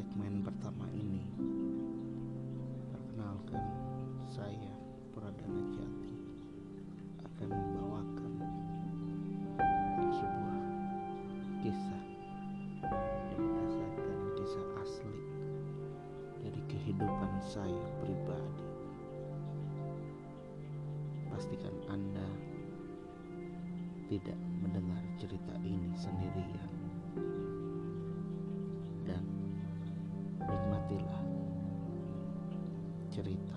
segmen pertama ini, perkenalkan saya Pradana Jati akan membawakan sebuah kisah yang berdasarkan kisah asli dari kehidupan saya pribadi. Pastikan Anda tidak mendengar cerita ini sendirian dan nikmatilah cerita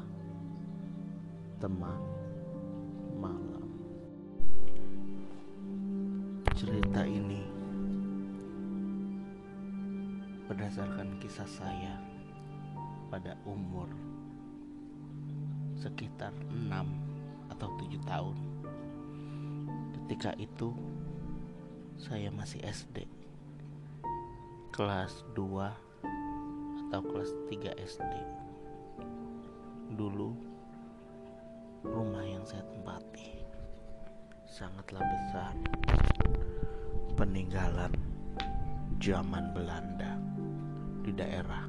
teman malam. Cerita ini berdasarkan kisah saya pada umur sekitar 6 atau 7 tahun. Ketika itu saya masih SD, kelas 2 atau kelas 3 SD. Dulu rumah yang saya tempati sangatlah besar, peninggalan zaman Belanda di daerah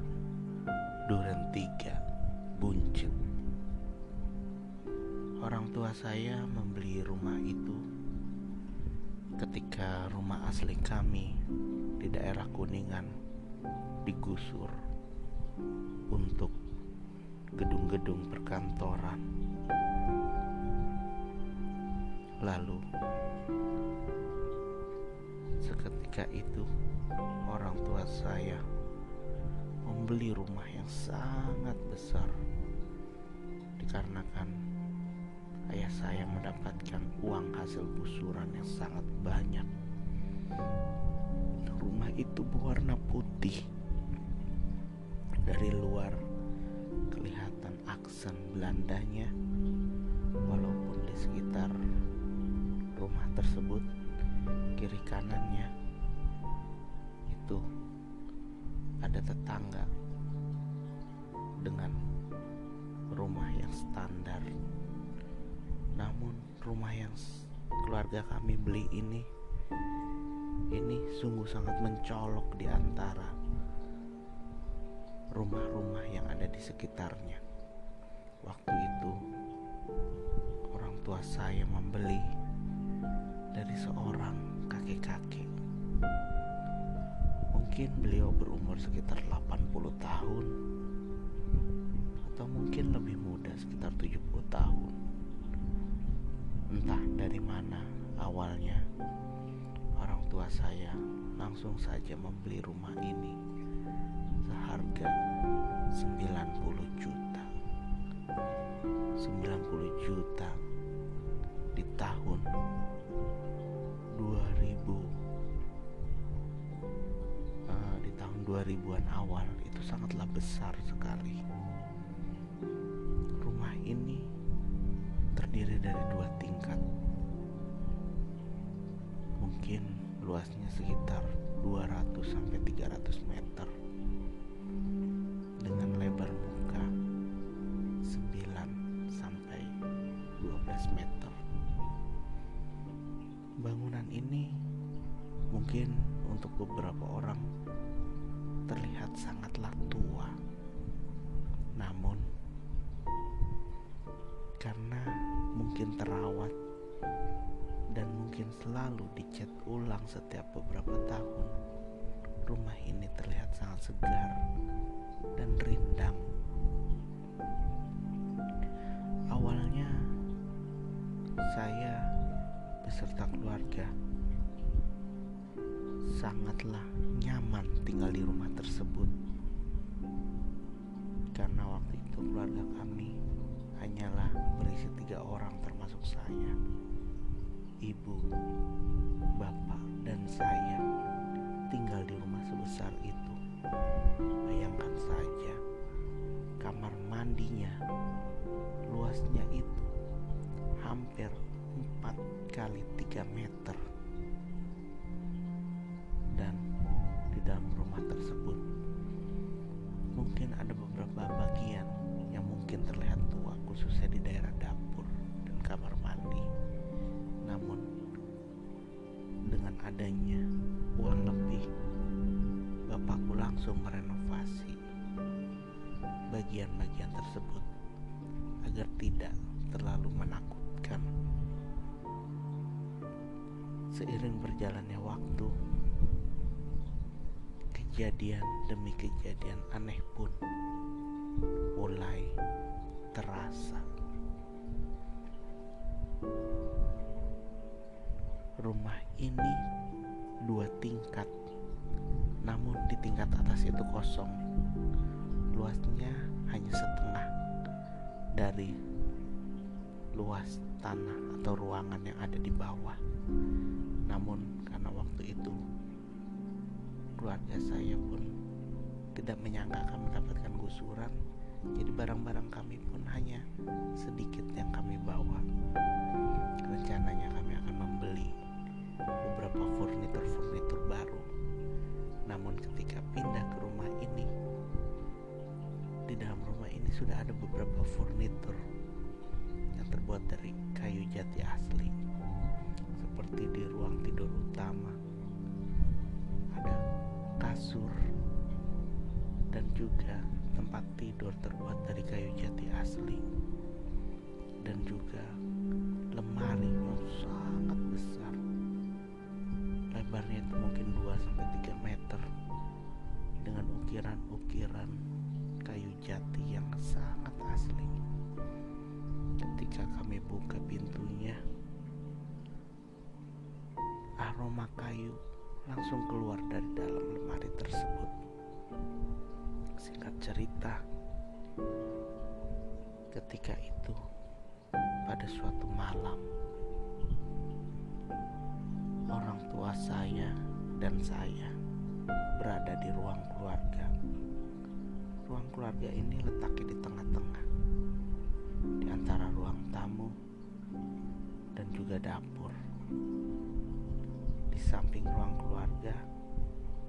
Duren 3, Buncit. Orang tua saya membeli rumah itu ketika rumah asli kami di daerah Kuningan digusur untuk gedung-gedung perkantoran. Lalu seketika itu orang tua saya membeli rumah yang sangat besar, dikarenakan ayah saya mendapatkan uang hasil gusuran yang sangat banyak. Rumah itu berwarna putih, dari luar kelihatan aksen Belandanya, walaupun di sekitar rumah tersebut kiri kanannya itu ada tetangga dengan rumah yang standar. Namun rumah yang keluarga kami beli ini sungguh sangat mencolok di antara rumah-rumah yang ada di sekitarnya. Waktu itu orang tua saya membeli dari seorang kakek-kakek. Mungkin beliau berumur sekitar 80 tahun atau mungkin lebih muda, sekitar 70 tahun. Entah dari mana awalnya orang tua saya langsung saja membeli rumah ini seharga 90 juta. 90 juta di tahun 2000-an awal itu sangatlah besar sekali. Rumah ini terdiri dari 2 tingkat, mungkin luasnya sekitar 200-300 meter dengan lebar muka 9-12 meter. Bangunan ini mungkin untuk beberapa orang terlihat sangatlah tua, namun karena mungkin terawat dan mungkin selalu dicat ulang setiap beberapa tahun, rumah ini terlihat sangat segar dan rindang. Awalnya saya beserta keluarga sangatlah nyaman tinggal di rumah tersebut, karena waktu itu keluarga kami hanyalah berisi 3 orang, termasuk saya, ibu, bapak, dan saya tinggal di rumah sebesar itu. Bayangkan saja kamar mandinya, luasnya itu hampir 4 kali 3 meter. Dan di dalam rumah tersebut mungkin ada beberapa bagian yang mungkin terlihat tua, khususnya di daerah dapur dan kamar mandi. Namun dengan adanya uang lebih, bapakku langsung merenovasi bagian-bagian tersebut agar tidak terlalu menakutkan. Seiring berjalannya waktu, kejadian demi kejadian aneh pun mulai terasa. Rumah ini 2 tingkat, namun di tingkat atas itu kosong. Luasnya hanya setengah dari luas tanah atau ruangan yang ada di bawah. Namun karena waktu itu keluarga saya pun tidak menyangka akan mendapatkan gusuran, jadi barang-barang kami pun hanya sedikit yang kami bawa. Rencananya kami akan membeli beberapa furnitur baru, namun ketika pindah ke rumah ini, di dalam rumah ini sudah ada beberapa furnitur yang terbuat dari kayu jati asli. Seperti di ruang tidur utama ada kasur dan juga tempat tidur terbuat dari kayu jati asli, dan juga lemari yang sangat besar, lebarnya itu mungkin 2-3 meter, dengan ukiran-ukiran kayu jati yang sangat asli. Ketika kami buka pintunya, aroma kayu langsung keluar dari dalam lemari tersebut. Singkat cerita, ketika itu pada suatu malam, orang tua saya dan saya berada di ruang keluarga. Ruang keluarga ini letaknya di tengah-tengah, di antara ruang tamu dan juga dapur. Di samping ruang keluarga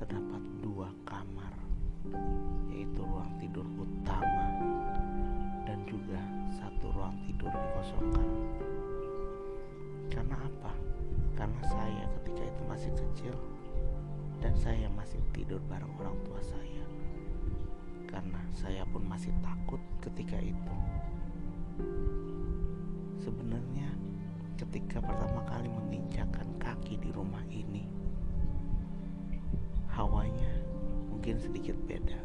terdapat 2 kamar, yaitu ruang tidur utama dan juga 1 ruang tidur dikosongkan. Karena apa? Karena saya ketika itu masih kecil dan saya masih tidur bareng orang tua saya, karena saya pun masih takut ketika itu. Sebenarnya ketika pertama kali menginjakan kaki di rumah ini, hawanya mungkin sedikit beda,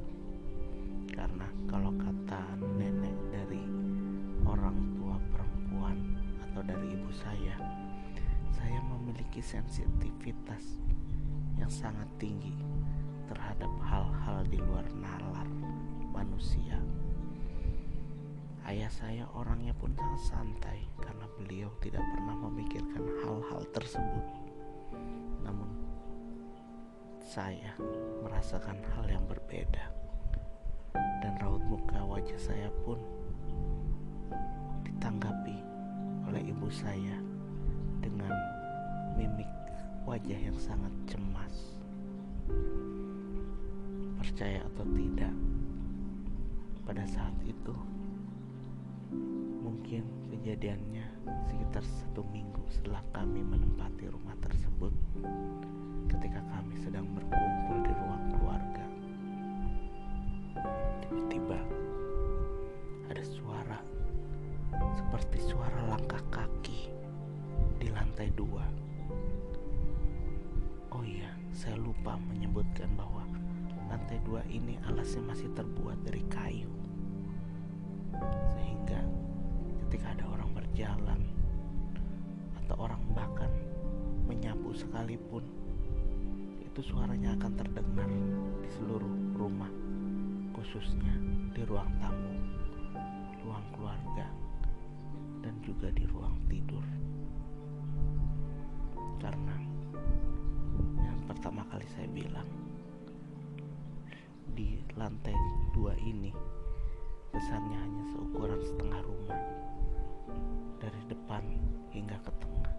karena kalau kata nenek dari orang tua perempuan atau dari ibu saya memiliki sensitivitas yang sangat tinggi terhadap hal-hal di luar nalar manusia. Ayah saya orangnya pun sangat santai karena beliau tidak pernah memikirkan hal-hal tersebut. Namun saya merasakan hal yang berbeda, dan raut muka wajah saya pun ditanggapi oleh ibu saya dengan mimik wajah yang sangat cemas. Percaya atau tidak, pada saat itu mungkin kejadiannya sekitar 1 minggu setelah kami menempati rumah tersebut, ketika kami sedang berkumpul di ruang keluarga, tiba-tiba ada suara seperti suara langkah kaki di lantai 2. Oh iya, saya lupa menyebutkan bahwa lantai 2 ini alasnya masih terbuat dari kayu, sehingga ketika ada orang berjalan atau orang bahkan menyapu sekalipun, itu suaranya akan terdengar di seluruh rumah, khususnya di ruang tamu, ruang keluarga, dan juga di ruang tidur. Karena yang pertama kali saya bilang, di lantai 2 ini besarnya hanya seukuran setengah rumah, dari depan hingga ke tengah,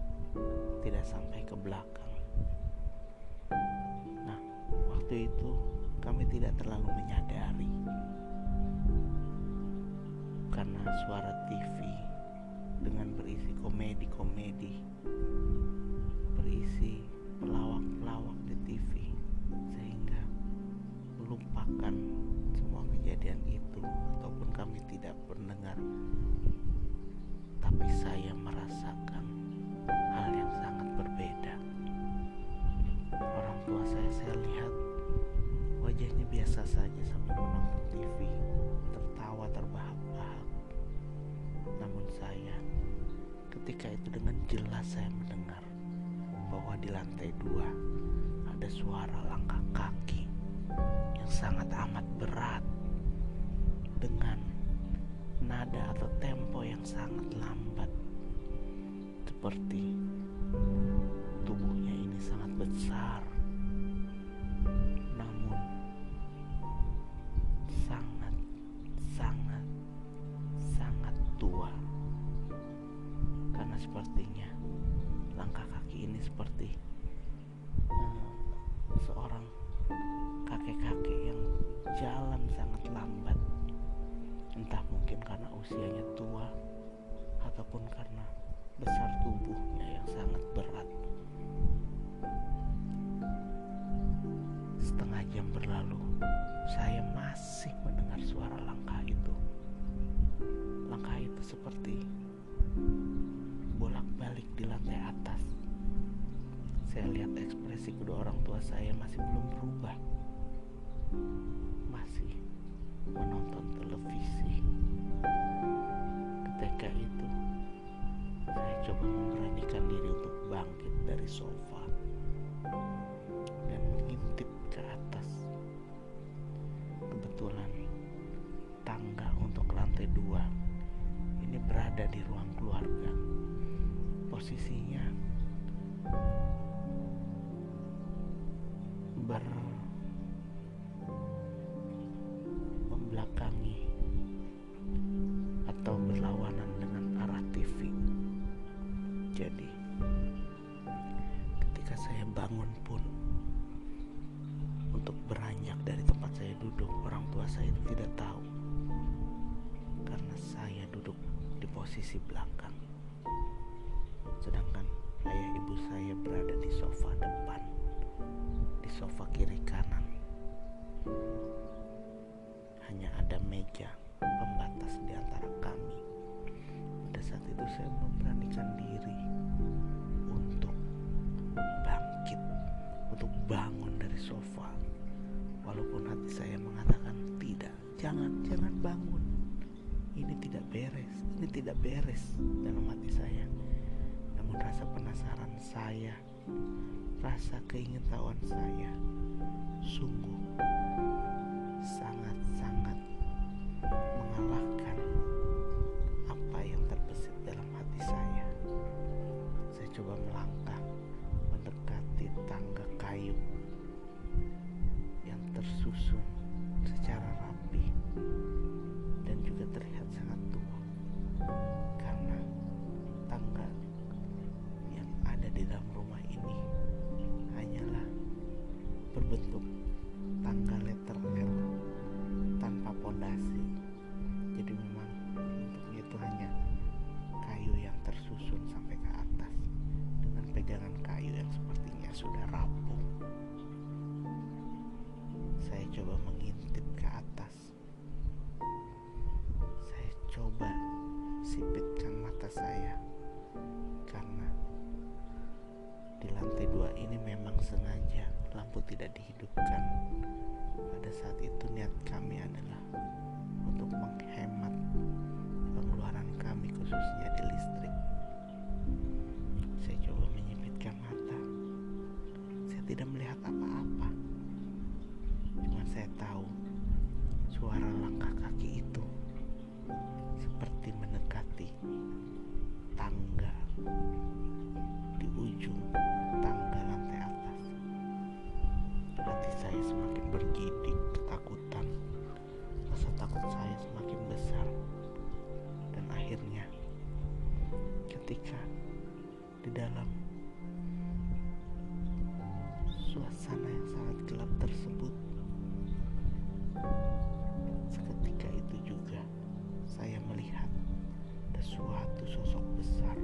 tidak sampai ke belakang. Nah, waktu itu kami tidak terlalu menyadari, karena suara TV dengan berisi komedi-komedi, berisi pelawak-pelawak di TV, sehingga lupa melupakan semua kejadian itu ataupun kami tidak mendengar, tapi saya merasakan hal yang sangat berbeda. Orang tua saya lihat wajahnya biasa saja sambil menonton TV, tertawa terbahak-bahak. Namun saya ketika itu dengan jelas saya mendengar bahwa di lantai 2 ada suara langkah kaki yang sangat amat berat dengan nada atau tempo yang sangat lambat, seperti tubuhnya ini sangat besar namun sangat tua, karena sepertinya langkah kaki ini seperti seorang kakek-kakek yang jalan sangat lambat, entah mungkin karena usianya tua ataupun karena besar tubuhnya yang sangat berat. Setengah jam berlalu, saya masih mendengar suara langkah itu. Langkah itu seperti bolak-balik di lantai atas. Saya lihat ekspresi kedua orang tua saya masih belum berubah, masih menonton televisi. Ketika itu saya coba memberanikan diri untuk bangkit dari sofa dan mengintip ke atas. Kebetulan tangga untuk lantai 2 ini berada di ruang keluarga. Posisinya membelakangi atau berlawanan dengan arah TV. Jadi ketika saya bangun pun untuk beranjak dari tempat saya duduk, orang tua saya itu tidak tahu karena saya duduk di posisi belakang, sedangkan ayah ibu saya berada di sofa depan, di sofa kiri kanan. Hanya ada meja pembatas di antara kami. Pada saat itu saya memberanikan diri untuk bangkit, untuk bangun dari sofa, walaupun hati saya mengatakan tidak, jangan bangun, ini tidak beres dalam hati saya. Namun rasa penasaran saya, rasa keingintahuan saya sungguh sangat-sangat mengalahkan apa yang terbesit dalam hati saya. Saya coba melangkah mendekati tangga kayu yang tersusun secara rapi dan juga terlihat sangat tua karena tangga yang ada di dalam rumah ini hanyalah berbentuk tangga letter L tanpa pondasi. Jadi memang bentuknya itu hanya kayu yang tersusun sampai ke atas dengan pegangan kayu yang sepertinya sudah rapuh. Saya coba mengintip ke atas. Saya coba sipitkan mata saya karena di lantai 2 ini memang sengaja lampu tidak dihidupkan. Pada saat itu niat kami adalah untuk menghemat pengeluaran kami, khususnya di listrik. Saya coba menyipitkan mata. Saya tidak melihat apa-apa. Cuma saya tahu suara langkah kaki itu seperti mendekati tangga di ujung tangga lantai atas. Hati saya semakin bergidik ketakutan. Rasa takut saya semakin besar. Dan akhirnya ketika di dalam suasana yang sangat gelap tersebut, seketika itu juga saya melihat ada suatu sosok besar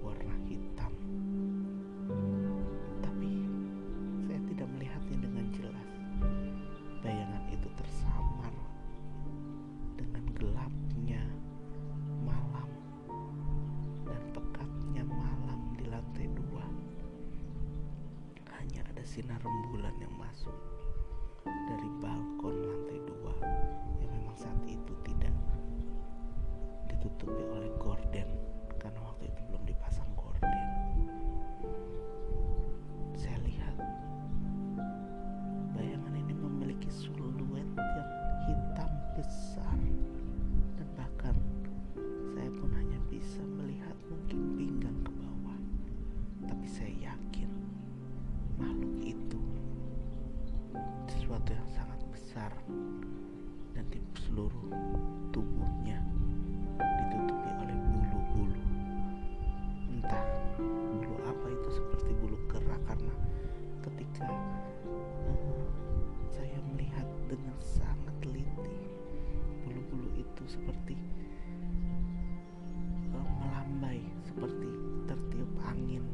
warna hitam. Tapi saya tidak melihatnya dengan jelas. Bayang sinar rembulan yang masuk dari balkon lantai 2 yang memang saat itu tidak ditutupi oleh gorden karena waktu itu belum dipasang gorden. Saya lihat bayangan ini memiliki siluet yang hitam besar, dan bahkan saya pun hanya bisa melihat mungkin pinggang ke bawah, tapi saya yakin makhluk itu sesuatu yang sangat besar dan di seluruh tubuhnya ditutupi oleh bulu-bulu. Entah bulu apa itu, seperti bulu kera, karena ketika saya melihat dengan sangat teliti, bulu-bulu itu seperti melambai, seperti tertiup angin.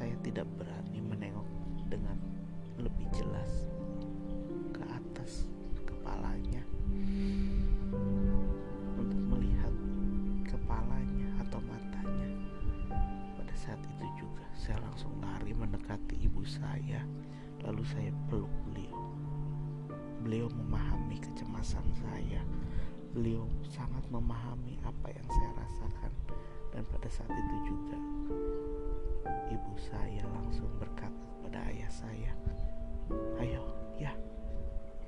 Saya tidak berani menengok dengan lebih jelas ke atas kepalanya untuk melihat kepalanya atau matanya. Pada saat itu juga saya langsung lari mendekati ibu saya, lalu saya peluk beliau. Beliau memahami kecemasan saya, beliau sangat memahami apa yang saya rasakan, dan pada saat itu juga ibu saya langsung berkata kepada ayah saya, "Ayo ya,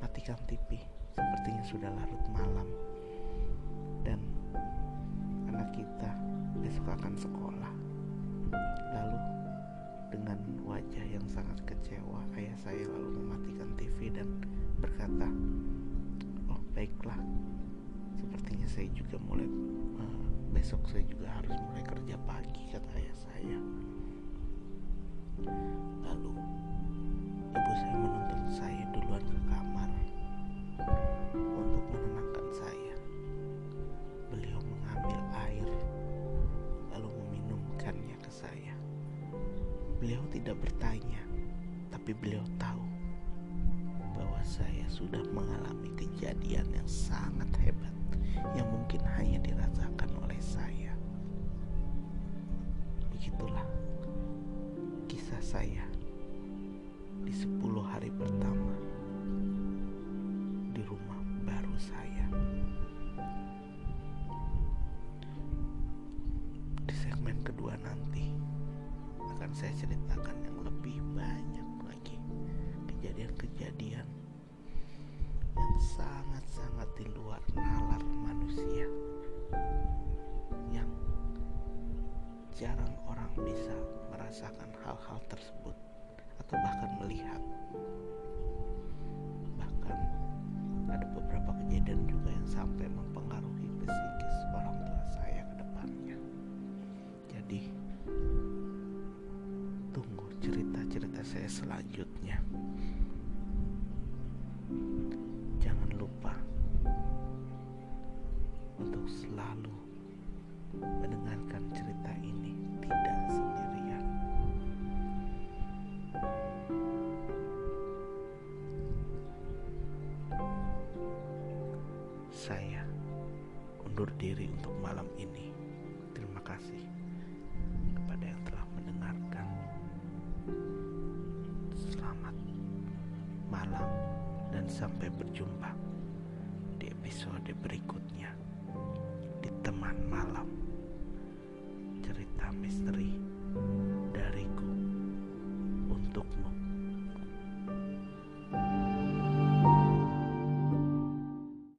matikan TV, sepertinya sudah larut malam dan anak kita besok akan sekolah." Lalu dengan wajah yang sangat kecewa, ayah saya lalu mematikan TV dan berkata, "Oh baiklah, sepertinya saya juga mulai besok saya juga harus mulai kerja pagi," kata ayah saya. Lalu ibu saya menuntun saya duluan ke kamar untuk menenangkan saya. Beliau mengambil air lalu meminumkannya ke saya. Beliau tidak bertanya, tapi beliau tahu bahwa saya sudah mengalami kejadian yang sangat hebat yang mungkin hanya dirasakan oleh saya. Begitulah kisah saya di 10 hari pertama di rumah baru saya. Di segmen kedua nanti akan saya ceritakan yang lebih banyak lagi kejadian-kejadian yang sangat-sangat di luar nalar manusia, yang jarang orang bisa merasakan hal-hal tersebut atau bahkan melihat. Bahkan ada beberapa kejadian juga yang sampai mempengaruhi psikis orang tua saya ke depannya. Jadi tunggu cerita-cerita saya selanjutnya. Jangan lupa untuk selalu mendengarkan cerita ini tidak sendirian. Saya undur diri untuk malam ini. Terima kasih kepada yang telah mendengarkan. Selamat malam dan sampai berjumpa di episode berikutnya di Teman Malam Cerita Misteri.